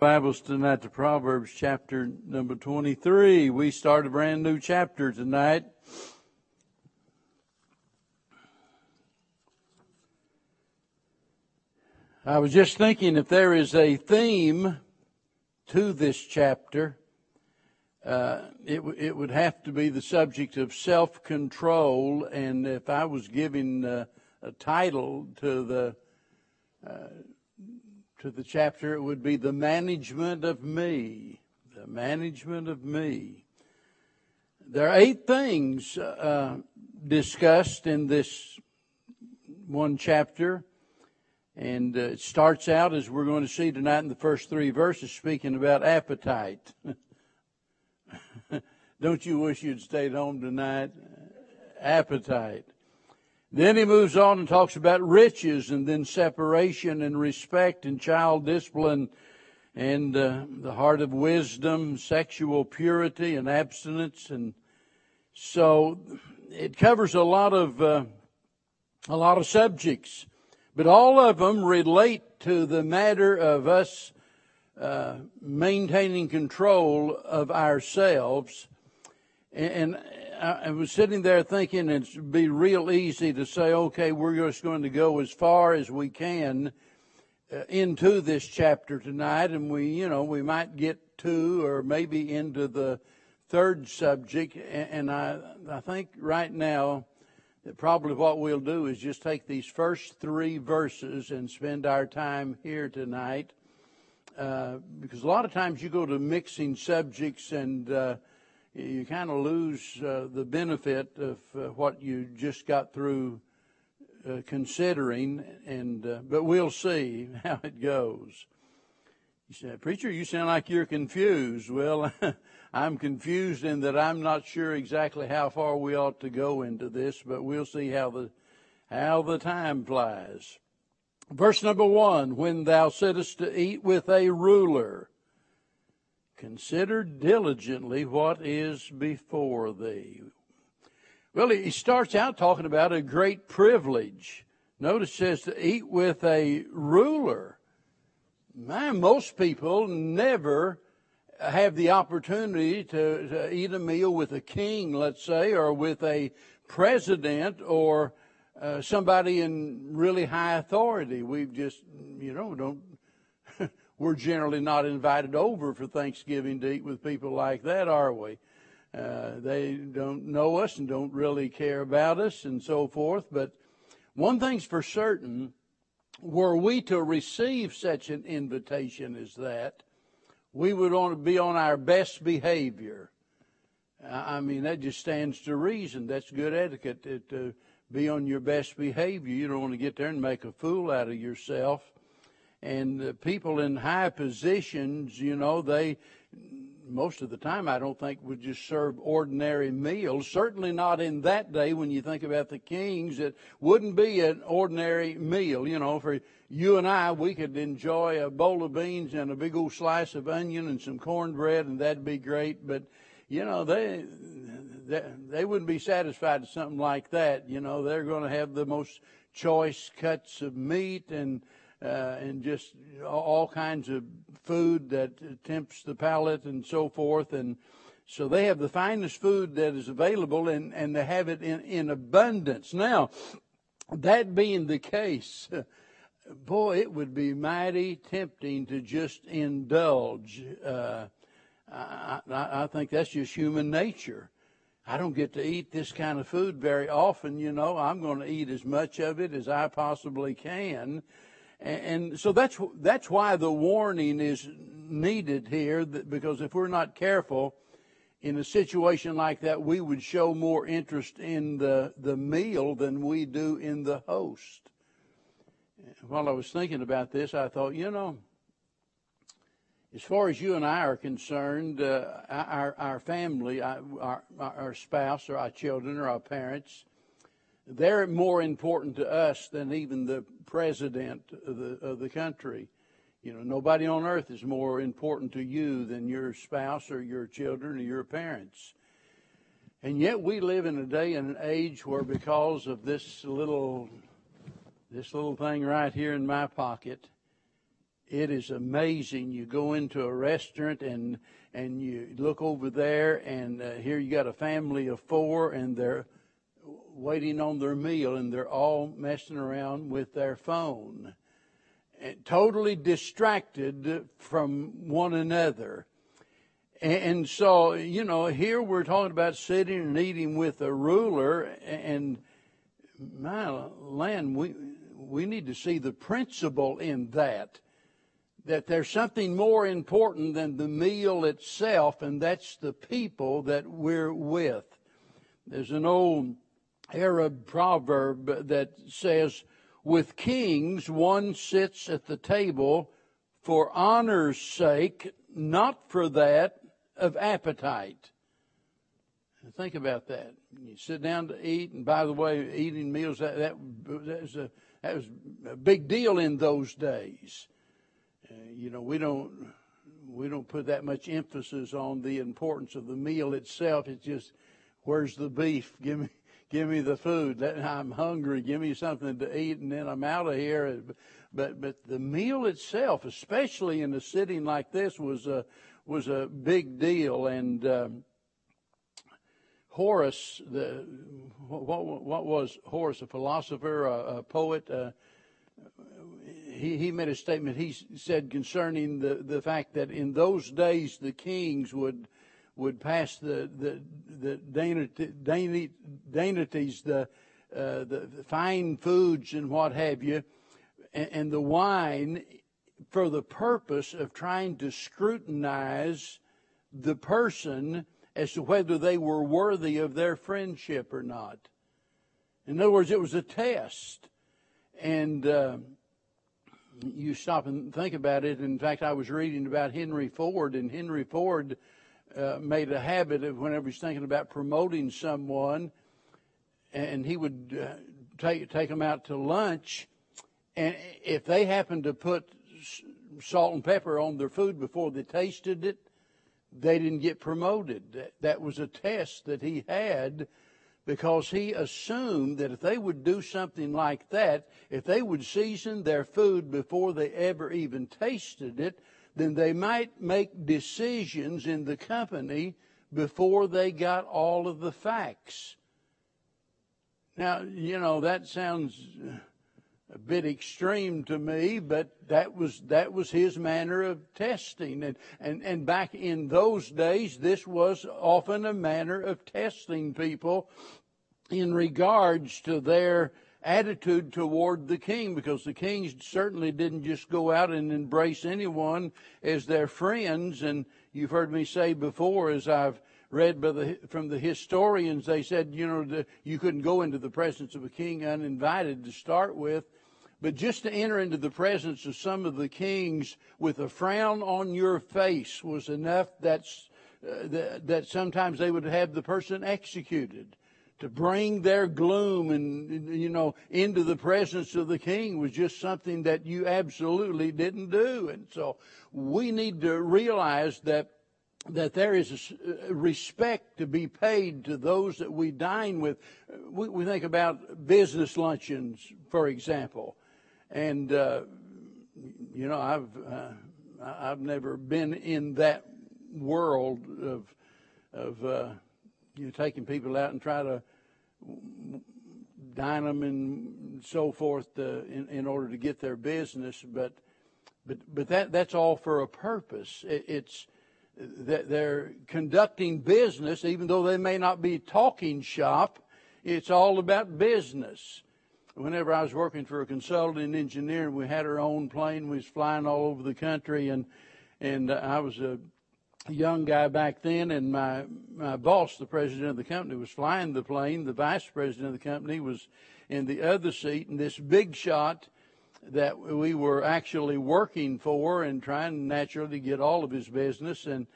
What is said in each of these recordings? Bibles tonight to Proverbs chapter number 23. We start a brand new chapter tonight. I was just thinking, if there is a theme to this chapter, it would have to be the subject of self-control. And if I was giving a title to the chapter, it would be the management of me. The management of me. There are 8 things discussed in this one chapter. And it starts out, as we're going to see tonight in the first 3 verses, speaking about appetite. Don't you wish you'd stayed home tonight? Appetite. Then he moves on and talks about riches, and then separation and respect and child discipline and the heart of wisdom, sexual purity and abstinence. And so it covers a lot of subjects, but all of them relate to the matter of us maintaining control of ourselves. And I was sitting there thinking it'd be real easy to say, okay, we're just going to go as far as we can into this chapter tonight, and we might get to or maybe into the 3rd subject. And I think right now that probably what we'll do is just take these first 3 verses and spend our time here tonight, because a lot of times you go to mixing subjects and you kind of lose the benefit of what you just got through considering, but we'll see how it goes. You said, "Preacher, you sound like you're confused." Well, I'm confused in that I'm not sure exactly how far we ought to go into this, but we'll see how the time flies. Verse number 1: When thou sittest to eat with a ruler, consider diligently what is before thee. Well, he starts out talking about a great privilege. Notice it says to eat with a ruler. Man, most people never have the opportunity to eat a meal with a king, let's say, or with a president or somebody in really high authority. We've just, don't... We're generally not invited over for Thanksgiving to eat with people like that, are we? They don't know us and don't really care about us and so forth. But one thing's for certain, were we to receive such an invitation as that, we would want to be on our best behavior. I mean, that just stands to reason. That's good etiquette, to be on your best behavior. You don't want to get there and make a fool out of yourself. And the people in high positions, they, most of the time, I don't think would just serve ordinary meals. Certainly not in that day. When you think about the kings, it wouldn't be an ordinary meal. For you and I, we could enjoy a bowl of beans and a big old slice of onion and some cornbread, and that'd be great. But, they wouldn't be satisfied with something like that. They're going to have the most choice cuts of meat and just all kinds of food that tempts the palate and so forth. And so they have the finest food that is available, and they have it in abundance. Now, that being the case, boy, it would be mighty tempting to just indulge. I think that's just human nature. I don't get to eat this kind of food very often, I'm going to eat as much of it as I possibly can. And so that's why the warning is needed here, because if we're not careful in a situation like that, we would show more interest in the meal than we do in the host. While I was thinking about this, I thought, as far as you and I are concerned, our family, our spouse or our children or our parents, they're more important to us than even the president of the country. Nobody on earth is more important to you than your spouse or your children or your parents. And yet we live in a day and an age where, because of this little thing right here in my pocket, It is amazing. You go into a restaurant and you look over there, and here you got a family of four, and they're waiting on their meal, and they're all messing around with their phone, and totally distracted from one another. And so, you know, here we're talking about sitting and eating with a ruler, and my land, we need to see the principle in that, that there's something more important than the meal itself, and that's the people that we're with. There's an old Arab proverb that says, with kings one sits at the table for honor's sake, not for that of appetite. Now think about that. You sit down to eat, and by the way, eating meals, that was a big deal in those days. You know, we don't put that much emphasis on the importance of the meal itself. It's just, where's the beef? Give me the food. I'm hungry. Give me something to eat, and then I'm out of here. But the meal itself, especially in a sitting like this, was a big deal. And Horace, what was Horace? A philosopher, a poet. He made a statement. He said concerning the fact that in those days the kings would pass the dainties, the fine foods and what have you, and the wine, for the purpose of trying to scrutinize the person as to whether they were worthy of their friendship or not. In other words, it was a test. And you stop and think about it. In fact, I was reading about Henry Ford, and Henry Ford made a habit of, whenever he's thinking about promoting someone, and he would take them out to lunch, and if they happened to put salt and pepper on their food before they tasted it, they didn't get promoted. That was a test that he had, because he assumed that if they would do something like that, if they would season their food before they ever even tasted it, then they might make decisions in the company before they got all of the facts. Now, you know, that sounds a bit extreme to me, but that was his manner of testing. And back in those days, this was often a manner of testing people in regards to their attitude toward the king, because the king certainly didn't just go out and embrace anyone as their friends. And you've heard me say before, as I've read from the historians, they said, you know, you couldn't go into the presence of a king uninvited to start with, but just to enter into the presence of some of the kings with a frown on your face was enough. That sometimes they would have the person executed. To bring their gloom and, you know, into the presence of the king was just something that you absolutely didn't do. And so we need to realize that there is a respect to be paid to those that we dine with. We think about business luncheons, for example. And, you know, I've never been in that world of you're taking people out and try to dine them and so forth in order to get their business, but that's all for a purpose. It's that they're conducting business, even though they may not be talking shop. It's all about business. Whenever I was working for a consulting engineer, and we had our own plane. We was flying all over the country, and I was a young guy back then, and my boss, the president of the company, was flying the plane. The vice president of the company was in the other seat, and this big shot that we were actually working for and trying naturally to get all of his business. And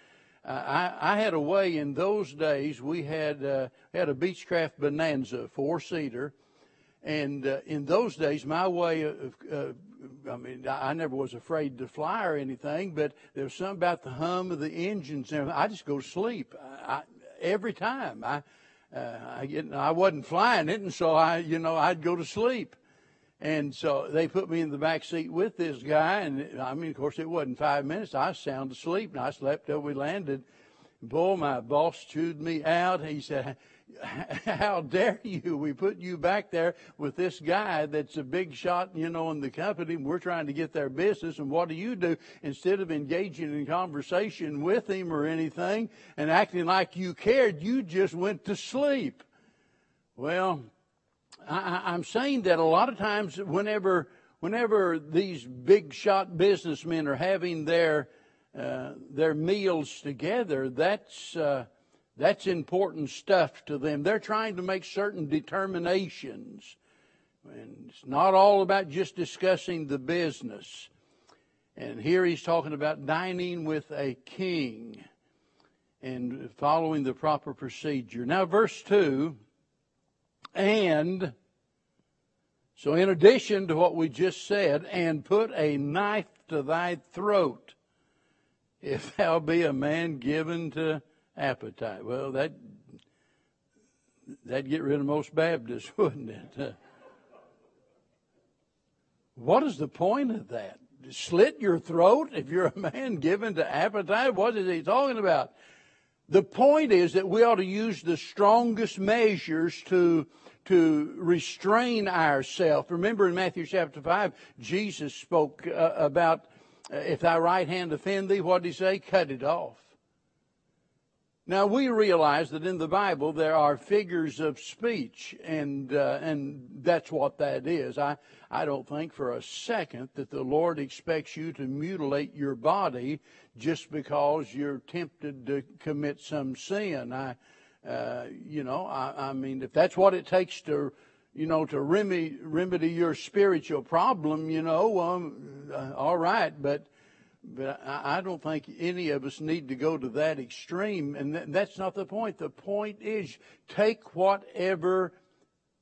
I had a way in those days. We had a Beechcraft Bonanza, four-seater, and in those days, my way of I never was afraid to fly or anything, but there was something about the hum of the engines. I just go to sleep every time. I wasn't flying it, and so I'd go to sleep. And so they put me in the back seat with this guy, and I mean, of course, it wasn't 5 minutes. I was sound asleep, and I slept till we landed. Boy, my boss chewed me out. He said, "How dare you? We put you back there with this guy that's a big shot, you know, in the company, and we're trying to get their business, and what do you do? Instead of engaging in conversation with him or anything and acting like you cared, you just went to sleep." Well, I'm saying that a lot of times whenever these big shot businessmen are having their meals together, that's important stuff to them. They're trying to make certain determinations, and it's not all about just discussing the business. And here he's talking about dining with a king and following the proper procedure. Now, verse 2. And so in addition to what we just said, and put a knife to thy throat, if thou be a man given to appetite. Well, that'd get rid of most Baptists, wouldn't it? What is the point of that? Slit your throat if you're a man given to appetite? What is he talking about? The point is that we ought to use the strongest measures to restrain ourselves. Remember in Matthew chapter 5, Jesus spoke about if thy right hand offend thee, what did he say? Cut it off. Now, we realize that in the Bible there are figures of speech, and that's what that is. I don't think for a second that the Lord expects you to mutilate your body just because you're tempted to commit some sin. I mean, if that's what it takes to, you know, to remedy your spiritual problem, you know, all right, but I don't think any of us need to go to that extreme, and that's not the point. The point is, take whatever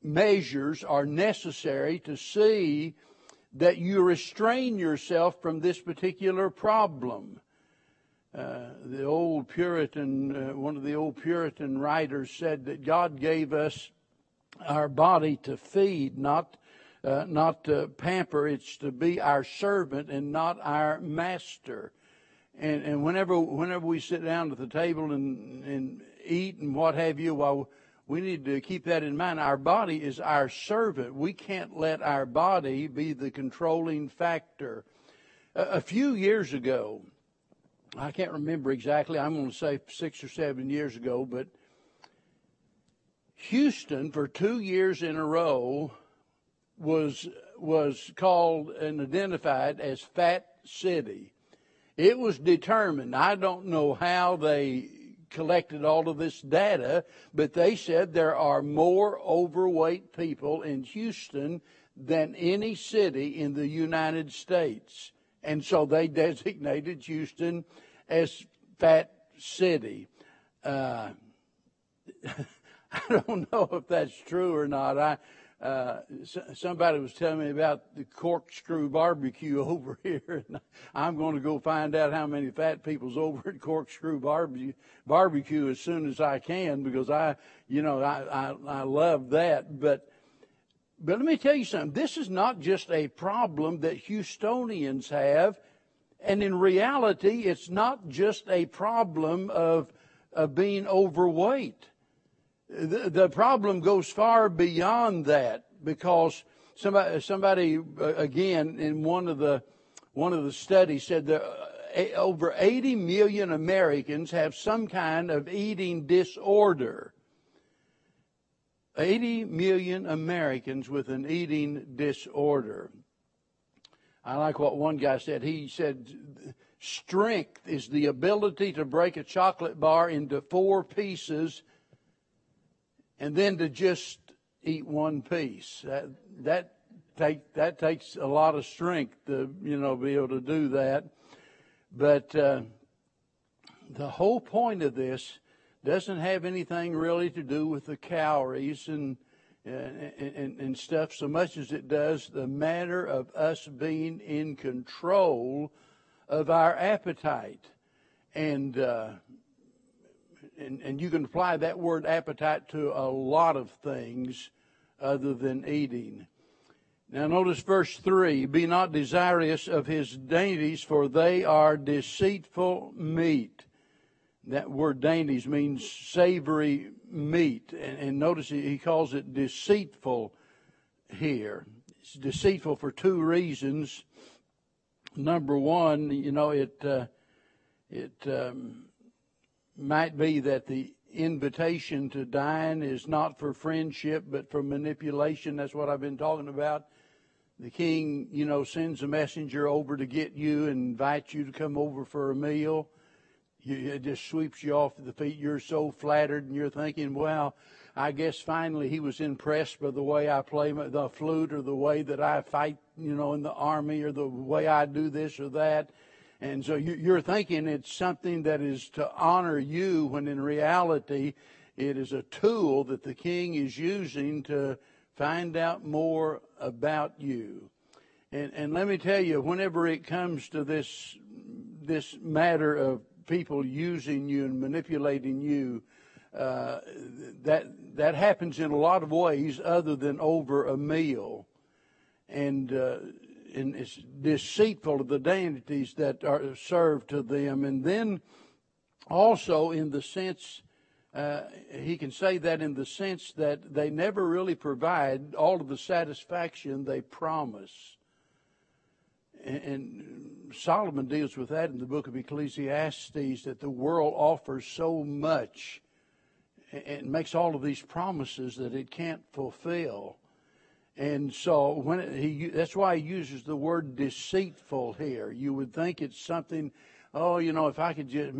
measures are necessary to see that you restrain yourself from this particular problem. One of the old Puritan writers said that God gave us our body to feed, not to pamper. It's to be our servant and not our master. And whenever we sit down at the table and eat and what have you, well, we need to keep that in mind. Our body is our servant. We can't let our body be the controlling factor. A few years ago, I can't remember exactly, I'm going to say 6 or 7 years ago, but Houston, for 2 years in a row, was called and identified as Fat City. It was determined. I don't know how they collected all of this data, but they said there are more overweight people in Houston than any city in the United States. And so they designated Houston as Fat City. I don't know if that's true or not. Somebody was telling me about the Corkscrew Barbecue over here, and I'm going to go find out how many fat people's over at Corkscrew Barbecue as soon as I can, because I love that. But let me tell you something. This is not just a problem that Houstonians have, and in reality, it's not just a problem of being overweight. The problem goes far beyond that, because somebody again in one of the studies said that over 80 million Americans have some kind of eating disorder. 80 million Americans with an eating disorder. I like what one guy said. He said, "Strength is the ability to break a chocolate bar into 4 pieces and then to just eat 1 piece. That takes a lot of strength to, you know, be able to do that. But the whole point of this doesn't have anything really to do with the calories and stuff so much as it does the matter of us being in control of our appetite. And you can apply that word appetite to a lot of things other than eating. Now notice verse 3, be not desirous of his dainties, for they are deceitful meat. That word dainties means savory meat. And notice he calls it deceitful here. It's deceitful for two reasons. Number one, it might be that the invitation to dine is not for friendship, but for manipulation. That's what I've been talking about. The king, sends a messenger over to get you and invites you to come over for a meal. It just sweeps you off the feet. You're so flattered, and you're thinking, wow, I guess finally he was impressed by the way I play the flute, or the way that I fight, in the army, or the way I do this or that. And so you're thinking it's something that is to honor you, when in reality it is a tool that the king is using to find out more about you. And let me tell you, whenever it comes to this matter of people using you and manipulating you, that happens in a lot of ways other than over a meal. And it's deceitful to the dainties that are served to them. And then also in the sense, he can say that in the sense that they never really provide all of the satisfaction they promise. And Solomon deals with that in the book of Ecclesiastes, that the world offers so much and makes all of these promises that it can't fulfill. And so that's why he uses the word deceitful here. You would think it's something, if I could get a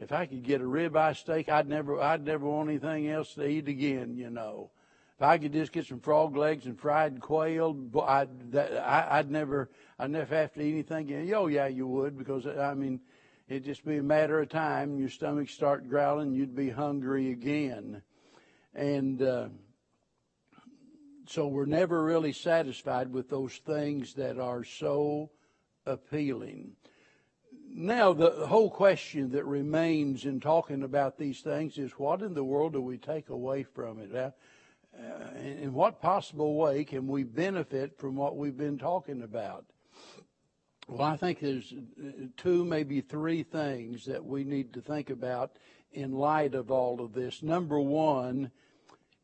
ribeye steak, I'd never want anything else to eat again, If I could just get some frog legs and fried quail, I'd never have to eat anything again. Oh yeah, you would, because it'd just be a matter of time. Your stomach start growling, you'd be hungry again, and. So we're never really satisfied with those things that are so appealing. Now, the whole question that remains in talking about these things is, what in the world do we take away from it? In what possible way can we benefit from what we've been talking about? Well, I think there's two, maybe three things that we need to think about in light of all of this. Number one,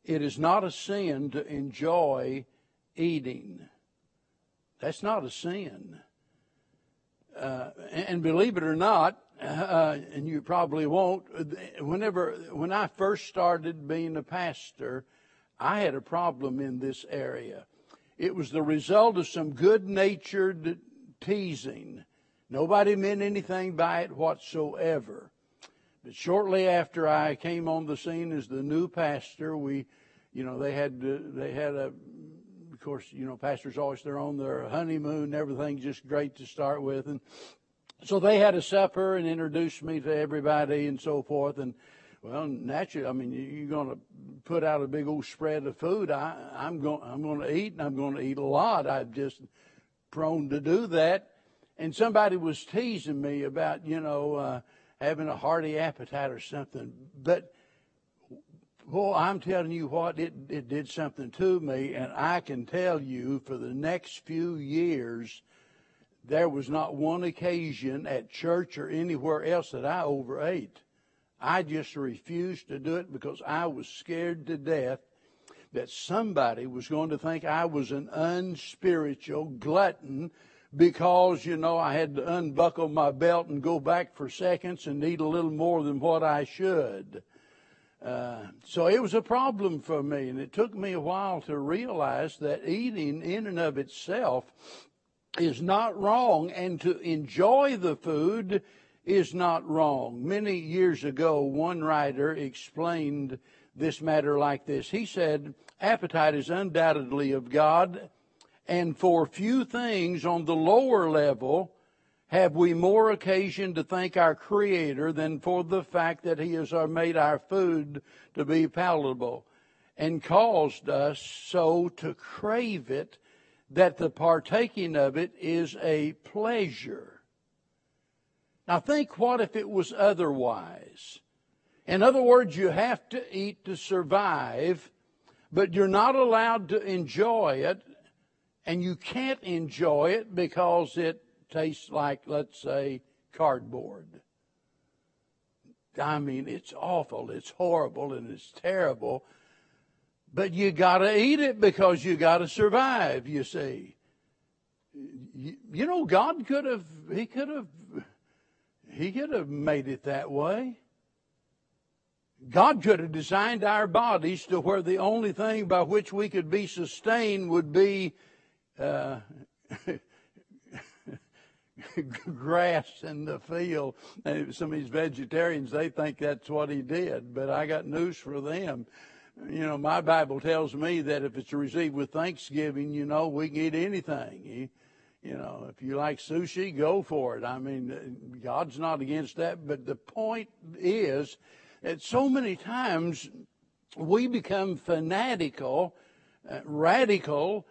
it is not a sin to enjoy eating. That's not a sin. And believe it or not, and you probably won't, when I first started being a pastor, I had a problem in this area. It was the result of some good-natured teasing. Nobody meant anything by it whatsoever. But shortly after I came on the scene as the new pastor, pastors always, they're on their honeymoon, everything's just great to start with. And so they had a supper and introduced me to everybody and so forth. And well, naturally, you're going to put out a big old spread of food. I'm going to eat, and I'm going to eat a lot. I'm just prone to do that. And somebody was teasing me about, having a hearty appetite or something. But, well, I'm telling you what, it did something to me, and I can tell you for the next few years, there was not one occasion at church or anywhere else that I overate. I just refused to do it because I was scared to death that somebody was going to think I was an unspiritual glutton, because, I had to unbuckle my belt and go back for seconds and eat a little more than what I should. So it was a problem for me, and it took me a while to realize that eating in and of itself is not wrong, and to enjoy the food is not wrong. Many years ago, one writer explained this matter like this. He said, appetite is undoubtedly of God, and for few things on the lower level have we more occasion to thank our Creator than for the fact that He has made our food to be palatable and caused us so to crave it that the partaking of it is a pleasure. Now think, what if it was otherwise? In other words, you have to eat to survive. but you're not allowed to enjoy it, and you can't enjoy it because it tastes like, let's say, cardboard. I mean, it's awful, it's horrible, and it's terrible. But you got to eat it because you got to survive, you see. You know, God could have, He could have made it that way. God could have designed our bodies to where the only thing by which we could be sustained would be grass in the field. And some of these vegetarians, they think that's what he did, but I got news for them. You know, my Bible tells me that if it's received with thanksgiving, you know, we can eat anything. You know, if you like sushi, go for it. I mean, God's not against that, but the point is that so many times we become fanatical, radical,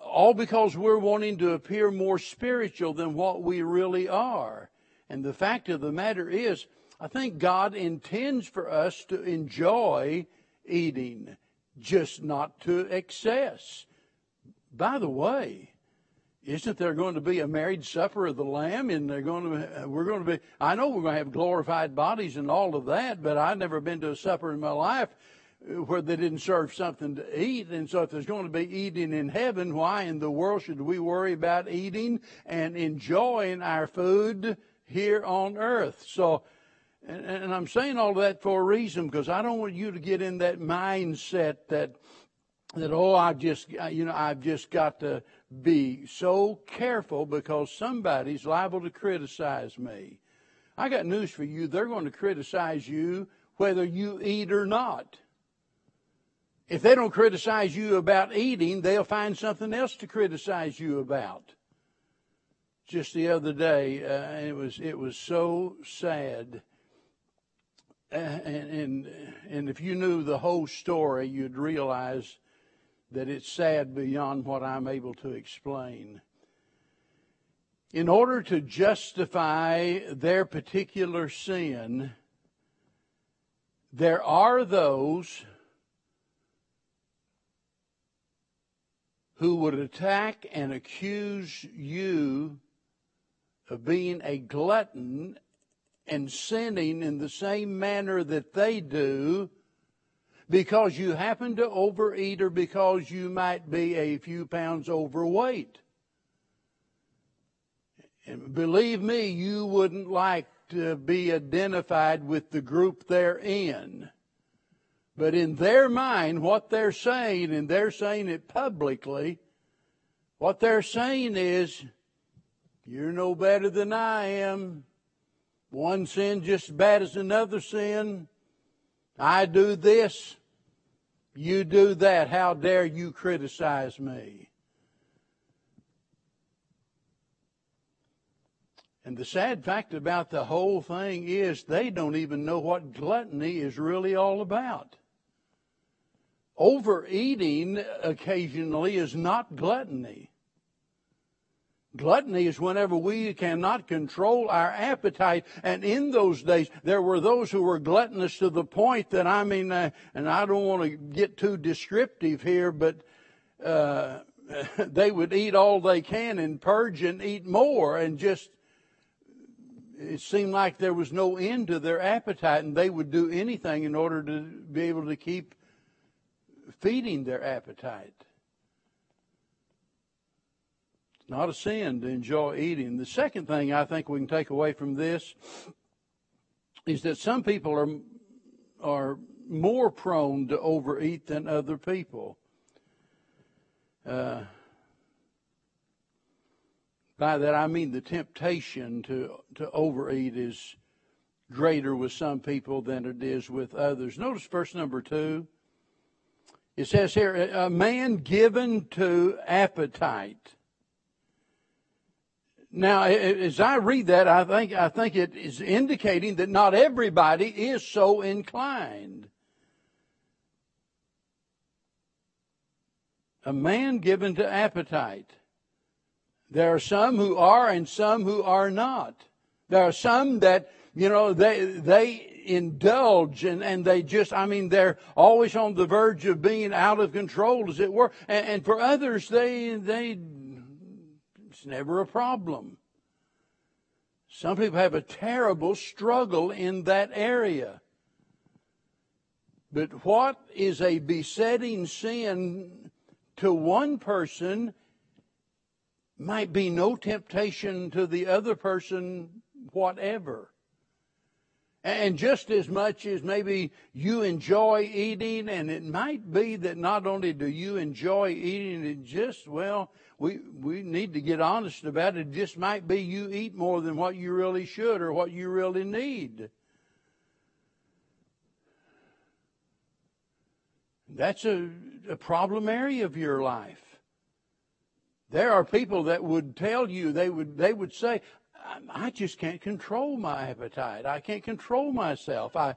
all because we're wanting to appear more spiritual than what we really are. And the fact of the matter is, I think God intends for us to enjoy eating, just not to excess. By the way, isn't there going to be a marriage supper of the Lamb? And we're going to be, I know we're going to have glorified bodies and all of that, but I've never been to a supper in my life where they didn't serve something to eat. And so if there's going to be eating in heaven, why in the world should we worry about eating and enjoying our food here on earth? So, and I'm saying all that for a reason, because I don't want you to get in that mindset that I've just got to be so careful because somebody's liable to criticize me. I got news for you. They're going to criticize you whether you eat or not. If they don't criticize you about eating, they'll find something else to criticize you about. Just the other day, it was so sad. And if you knew the whole story, you'd realize that it's sad beyond what I'm able to explain. In order to justify their particular sin, there are those who would attack and accuse you of being a glutton and sinning in the same manner that they do because you happen to overeat or because you might be a few pounds overweight. And believe me, you wouldn't like to be identified with the group they're in. But in their mind, what they're saying, and they're saying it publicly, what they're saying is, you're no better than I am. One sin just as bad as another sin. I do this, you do that. How dare you criticize me? And the sad fact about the whole thing is they don't even know what gluttony is really all about. Overeating occasionally is not gluttony. Gluttony is whenever we cannot control our appetite. And in those days, there were those who were gluttonous to the point that, I mean, and I don't want to get too descriptive here, but they would eat all they can and purge and eat more, and just it seemed like there was no end to their appetite, and they would do anything in order to be able to keep feeding their appetite. Not a sin to enjoy eating. The second thing I think we can take away from this is that some people are more prone to overeat than other people. By that I mean the temptation to overeat is greater with some people than it is with others. Notice verse number 2. It says here, a man given to appetite. Now, as I read that, I think it is indicating that not everybody is so inclined. A man given to appetite. There are some who are and some who are not. There are some that, you know, they indulge and they just, I mean, they're always on the verge of being out of control, as it were. And for others, they it's never a problem. Some people have a terrible struggle in that area. But what is a besetting sin to one person might be no temptation to the other person whatever. And just as much as maybe you enjoy eating, and it might be that not only do you enjoy eating, it just, well, we need to get honest about it. It just might be you eat more than what you really should or what you really need. That's a problem area of your life. There are people that would tell you, they would say, I just can't control my appetite. I can't control myself. I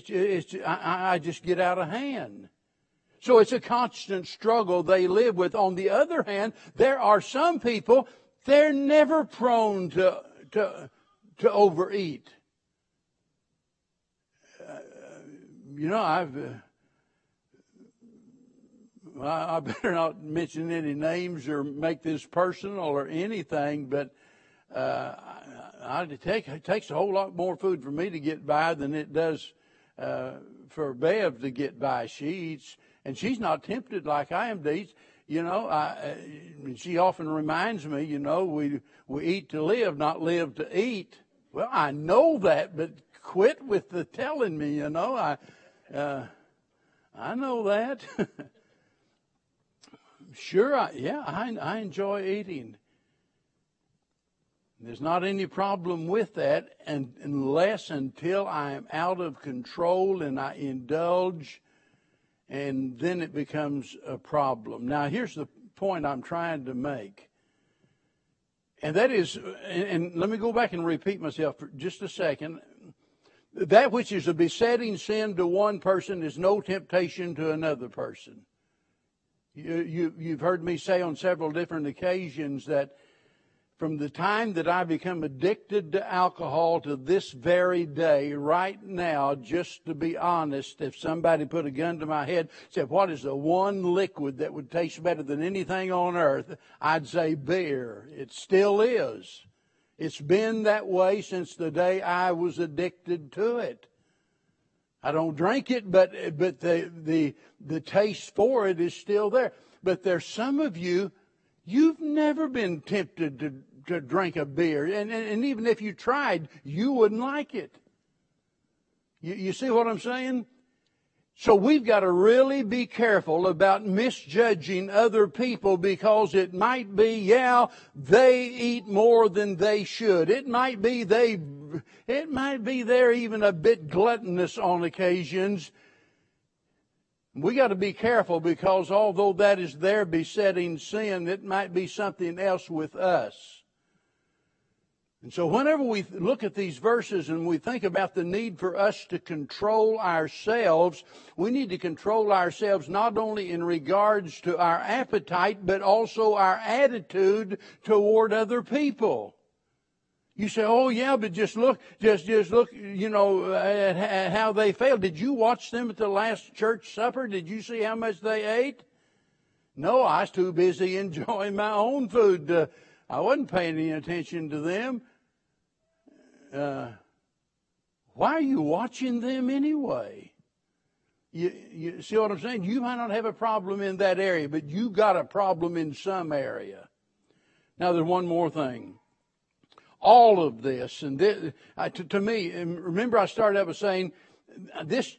just get out of hand. So it's a constant struggle they live with. On the other hand, there are some people, they're never prone to overeat. You know, I better not mention any names or make this personal or anything, but it takes a whole lot more food for me to get by than it does for Bev to get by. She eats, and she's not tempted like I am to eat. You know, she often reminds me, you know, we eat to live, not live to eat. Well, I know that, but quit with the telling me, you know. I know that. Sure, I enjoy eating. There's not any problem with that, and unless until I am out of control and I indulge, and then it becomes a problem. Now, here's the point I'm trying to make. And that is, and let me go back and repeat myself for just a second. That which is a besetting sin to one person is no temptation to another person. You've heard me say on several different occasions that from the time that I become addicted to alcohol to this very day, right now, just to be honest, if somebody put a gun to my head and said, what is the one liquid that would taste better than anything on earth? I'd say beer. It still is. It's been that way since the day I was addicted to it. I don't drink it, but the taste for it is still there. But there's some of you, you've never been tempted to drink a beer. And even if you tried, you wouldn't like it. You see what I'm saying? So we've got to really be careful about misjudging other people, because it might be, yeah, they eat more than they should. It might be they're even a bit gluttonous on occasions. We got to be careful, because although that is their besetting sin, it might be something else with us. And so whenever we look at these verses and we think about the need for us to control ourselves, we need to control ourselves not only in regards to our appetite, but also our attitude toward other people. You say, oh yeah, but just look, you know, at how they failed. Did you watch them at the last church supper? Did you see how much they ate? No, I was too busy enjoying my own food. I wasn't paying any attention to them. Why are you watching them anyway? You see what I'm saying? You might not have a problem in that area, but you got a problem in some area. Now, there's one more thing. All of this, and this, to me, and remember I started out by saying this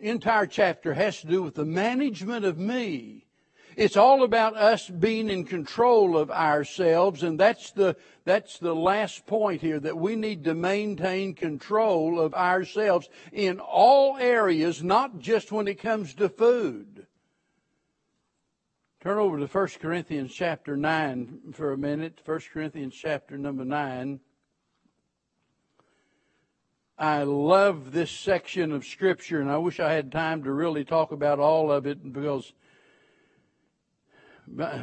entire chapter has to do with the management of me. It's all about us being in control of ourselves, and that's the last point here, that we need to maintain control of ourselves in all areas, not just when it comes to food. Turn over to 1 Corinthians chapter 9 for a minute. 1 Corinthians chapter number 9. I love this section of Scripture, and I wish I had time to really talk about all of it, because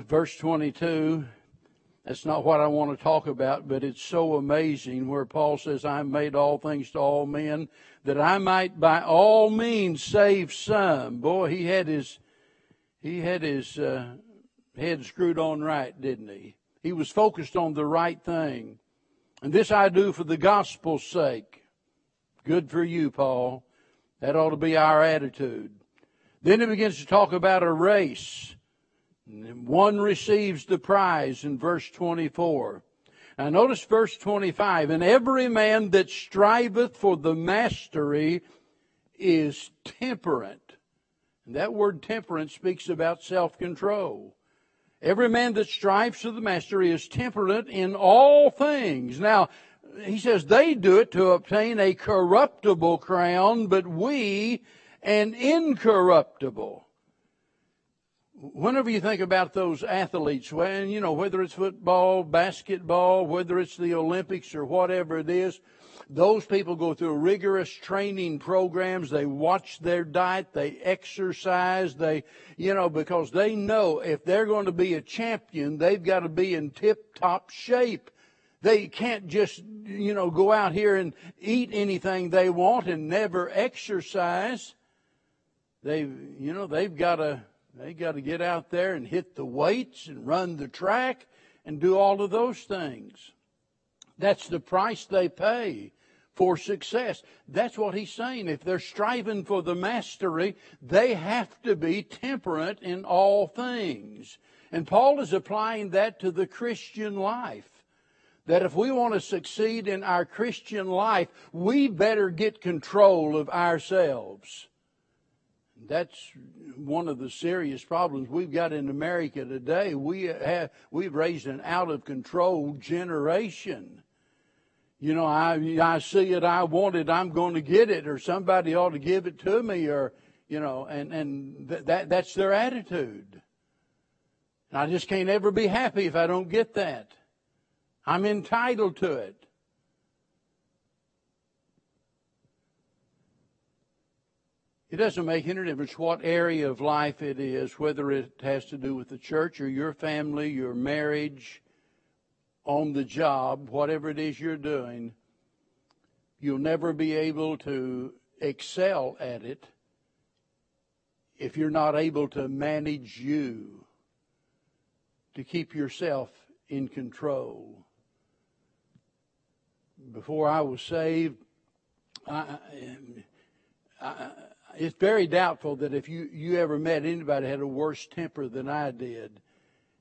verse 22, That's not what I want to talk about, but it's so amazing where Paul says, I made all things to all men, that I might by all means save some. Boy, he had his head screwed on right, didn't he? He was focused on the right thing. And this I do for the gospel's sake. Good for you, Paul. That ought to be our attitude. Then he begins to talk about a race. One receives the prize in verse 24. Now notice verse 25. And every man that striveth for the mastery is temperate. And that word temperate speaks about self-control. Every man that strives for the mastery is temperate in all things. Now, he says they do it to obtain a corruptible crown, but we an incorruptible. Whenever you think about those athletes, when, you know, whether it's football, basketball, whether it's the Olympics or whatever it is, those people go through rigorous training programs. They watch their diet. They exercise. They, you know, because they know if they're going to be a champion, they've got to be in tip-top shape. They can't just, you know, go out here and eat anything they want and never exercise. They've got to get out there and hit the weights and run the track and do all of those things. That's the price they pay for success. That's what he's saying. If they're striving for the mastery, they have to be temperate in all things. And Paul is applying that to the Christian life. That if we want to succeed in our Christian life, we better get control of ourselves. That's one of the serious problems we've got in America today. We've raised an out-of-control generation. You know, I see it, I want it, I'm going to get it, or somebody ought to give it to me, or, you know, and that's their attitude. And I just can't ever be happy if I don't get that. I'm entitled to it. It doesn't make any difference what area of life it is, whether it has to do with the church or your family, your marriage, on the job, whatever it is you're doing, you'll never be able to excel at it if you're not able to manage you, to keep yourself in control. Before I was saved, it's very doubtful that if you ever met anybody that had a worse temper than I did.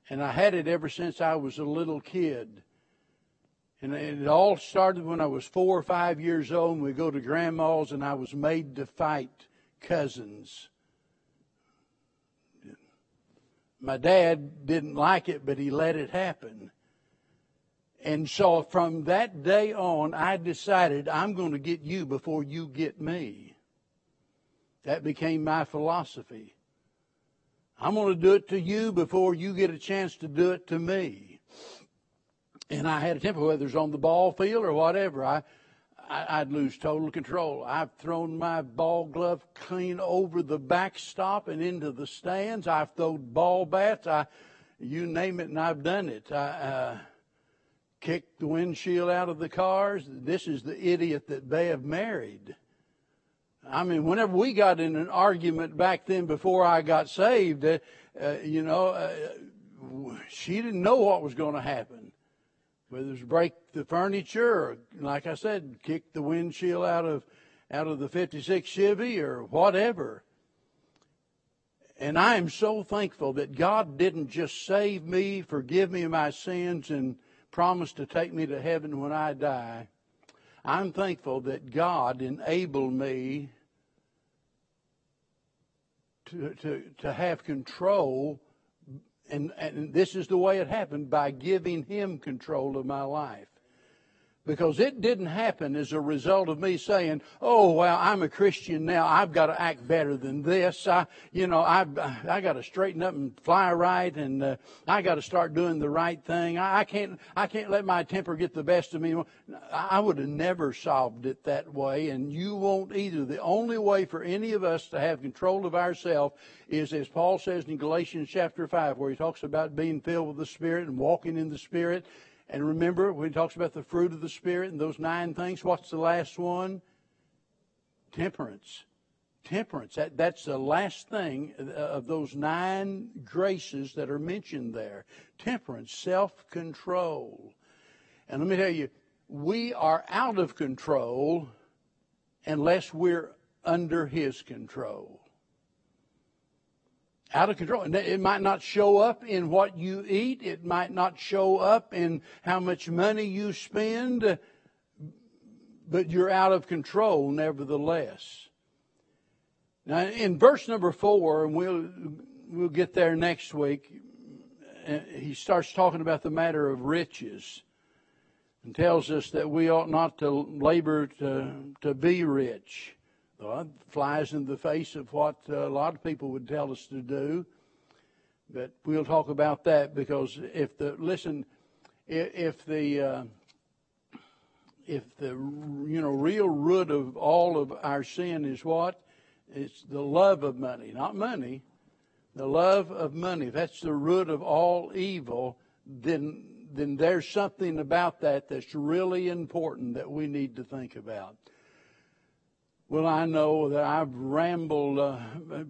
And I had it ever since I was a little kid. And it all started when I was 4 or 5 years old, and we go to Grandma's, and I was made to fight cousins. My dad didn't like it, but he let it happen. And so from that day on, I decided I'm going to get you before you get me. That became my philosophy. I'm going to do it to you before you get a chance to do it to me. And I had a temper, whether it's on the ball field or whatever, I'd lose total control. I've thrown my ball glove clean over the backstop and into the stands. I've thrown ball bats. You name it, and I've done it. I kicked the windshield out of the cars. This is the idiot that they have married. I mean, whenever we got in an argument back then before I got saved, she didn't know what was going to happen. Whether it was break the furniture or, like I said, kick the windshield out of the 56 Chevy or whatever. And I am so thankful that God didn't just save me, forgive me my sins, and promise to take me to heaven when I die. I'm thankful that God enabled me to have control, and this is the way it happened, by giving Him control of my life. Because it didn't happen as a result of me saying, oh, well, I'm a Christian now. I've got to act better than this. I got to straighten up and fly right, and I got to start doing the right thing. I can't let my temper get the best of me. I would have never solved it that way, and you won't either. The only way for any of us to have control of ourselves is, as Paul says in Galatians chapter 5, where he talks about being filled with the Spirit and walking in the Spirit. And remember, when he talks about the fruit of the Spirit and those 9 things, what's the last one? Temperance. Temperance. That's the last thing of those 9 graces that are mentioned there. Temperance, self-control. And let me tell you, we are out of control unless we're under His control. Out of control. And it might not show up in what you eat. It might not show up in how much money you spend. But you're out of control nevertheless. Now, in verse number 4, and we'll get there next week, he starts talking about the matter of riches and tells us that we ought not to labor to be rich. Well, it flies in the face of what a lot of people would tell us to do. But we'll talk about that, because if the real root of all of our sin is what? It's the love of money, not money. The love of money. If that's the root of all evil, then there's something about that that's really important that we need to think about. Well, I know that I've rambled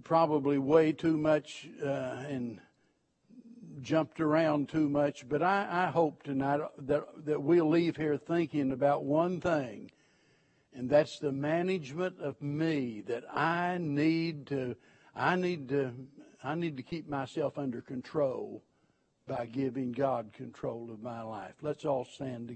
probably way too much and jumped around too much, but I hope tonight that we'll leave here thinking about one thing, and that's the management of me, that I need to keep myself under control by giving God control of my life. Let's all stand together.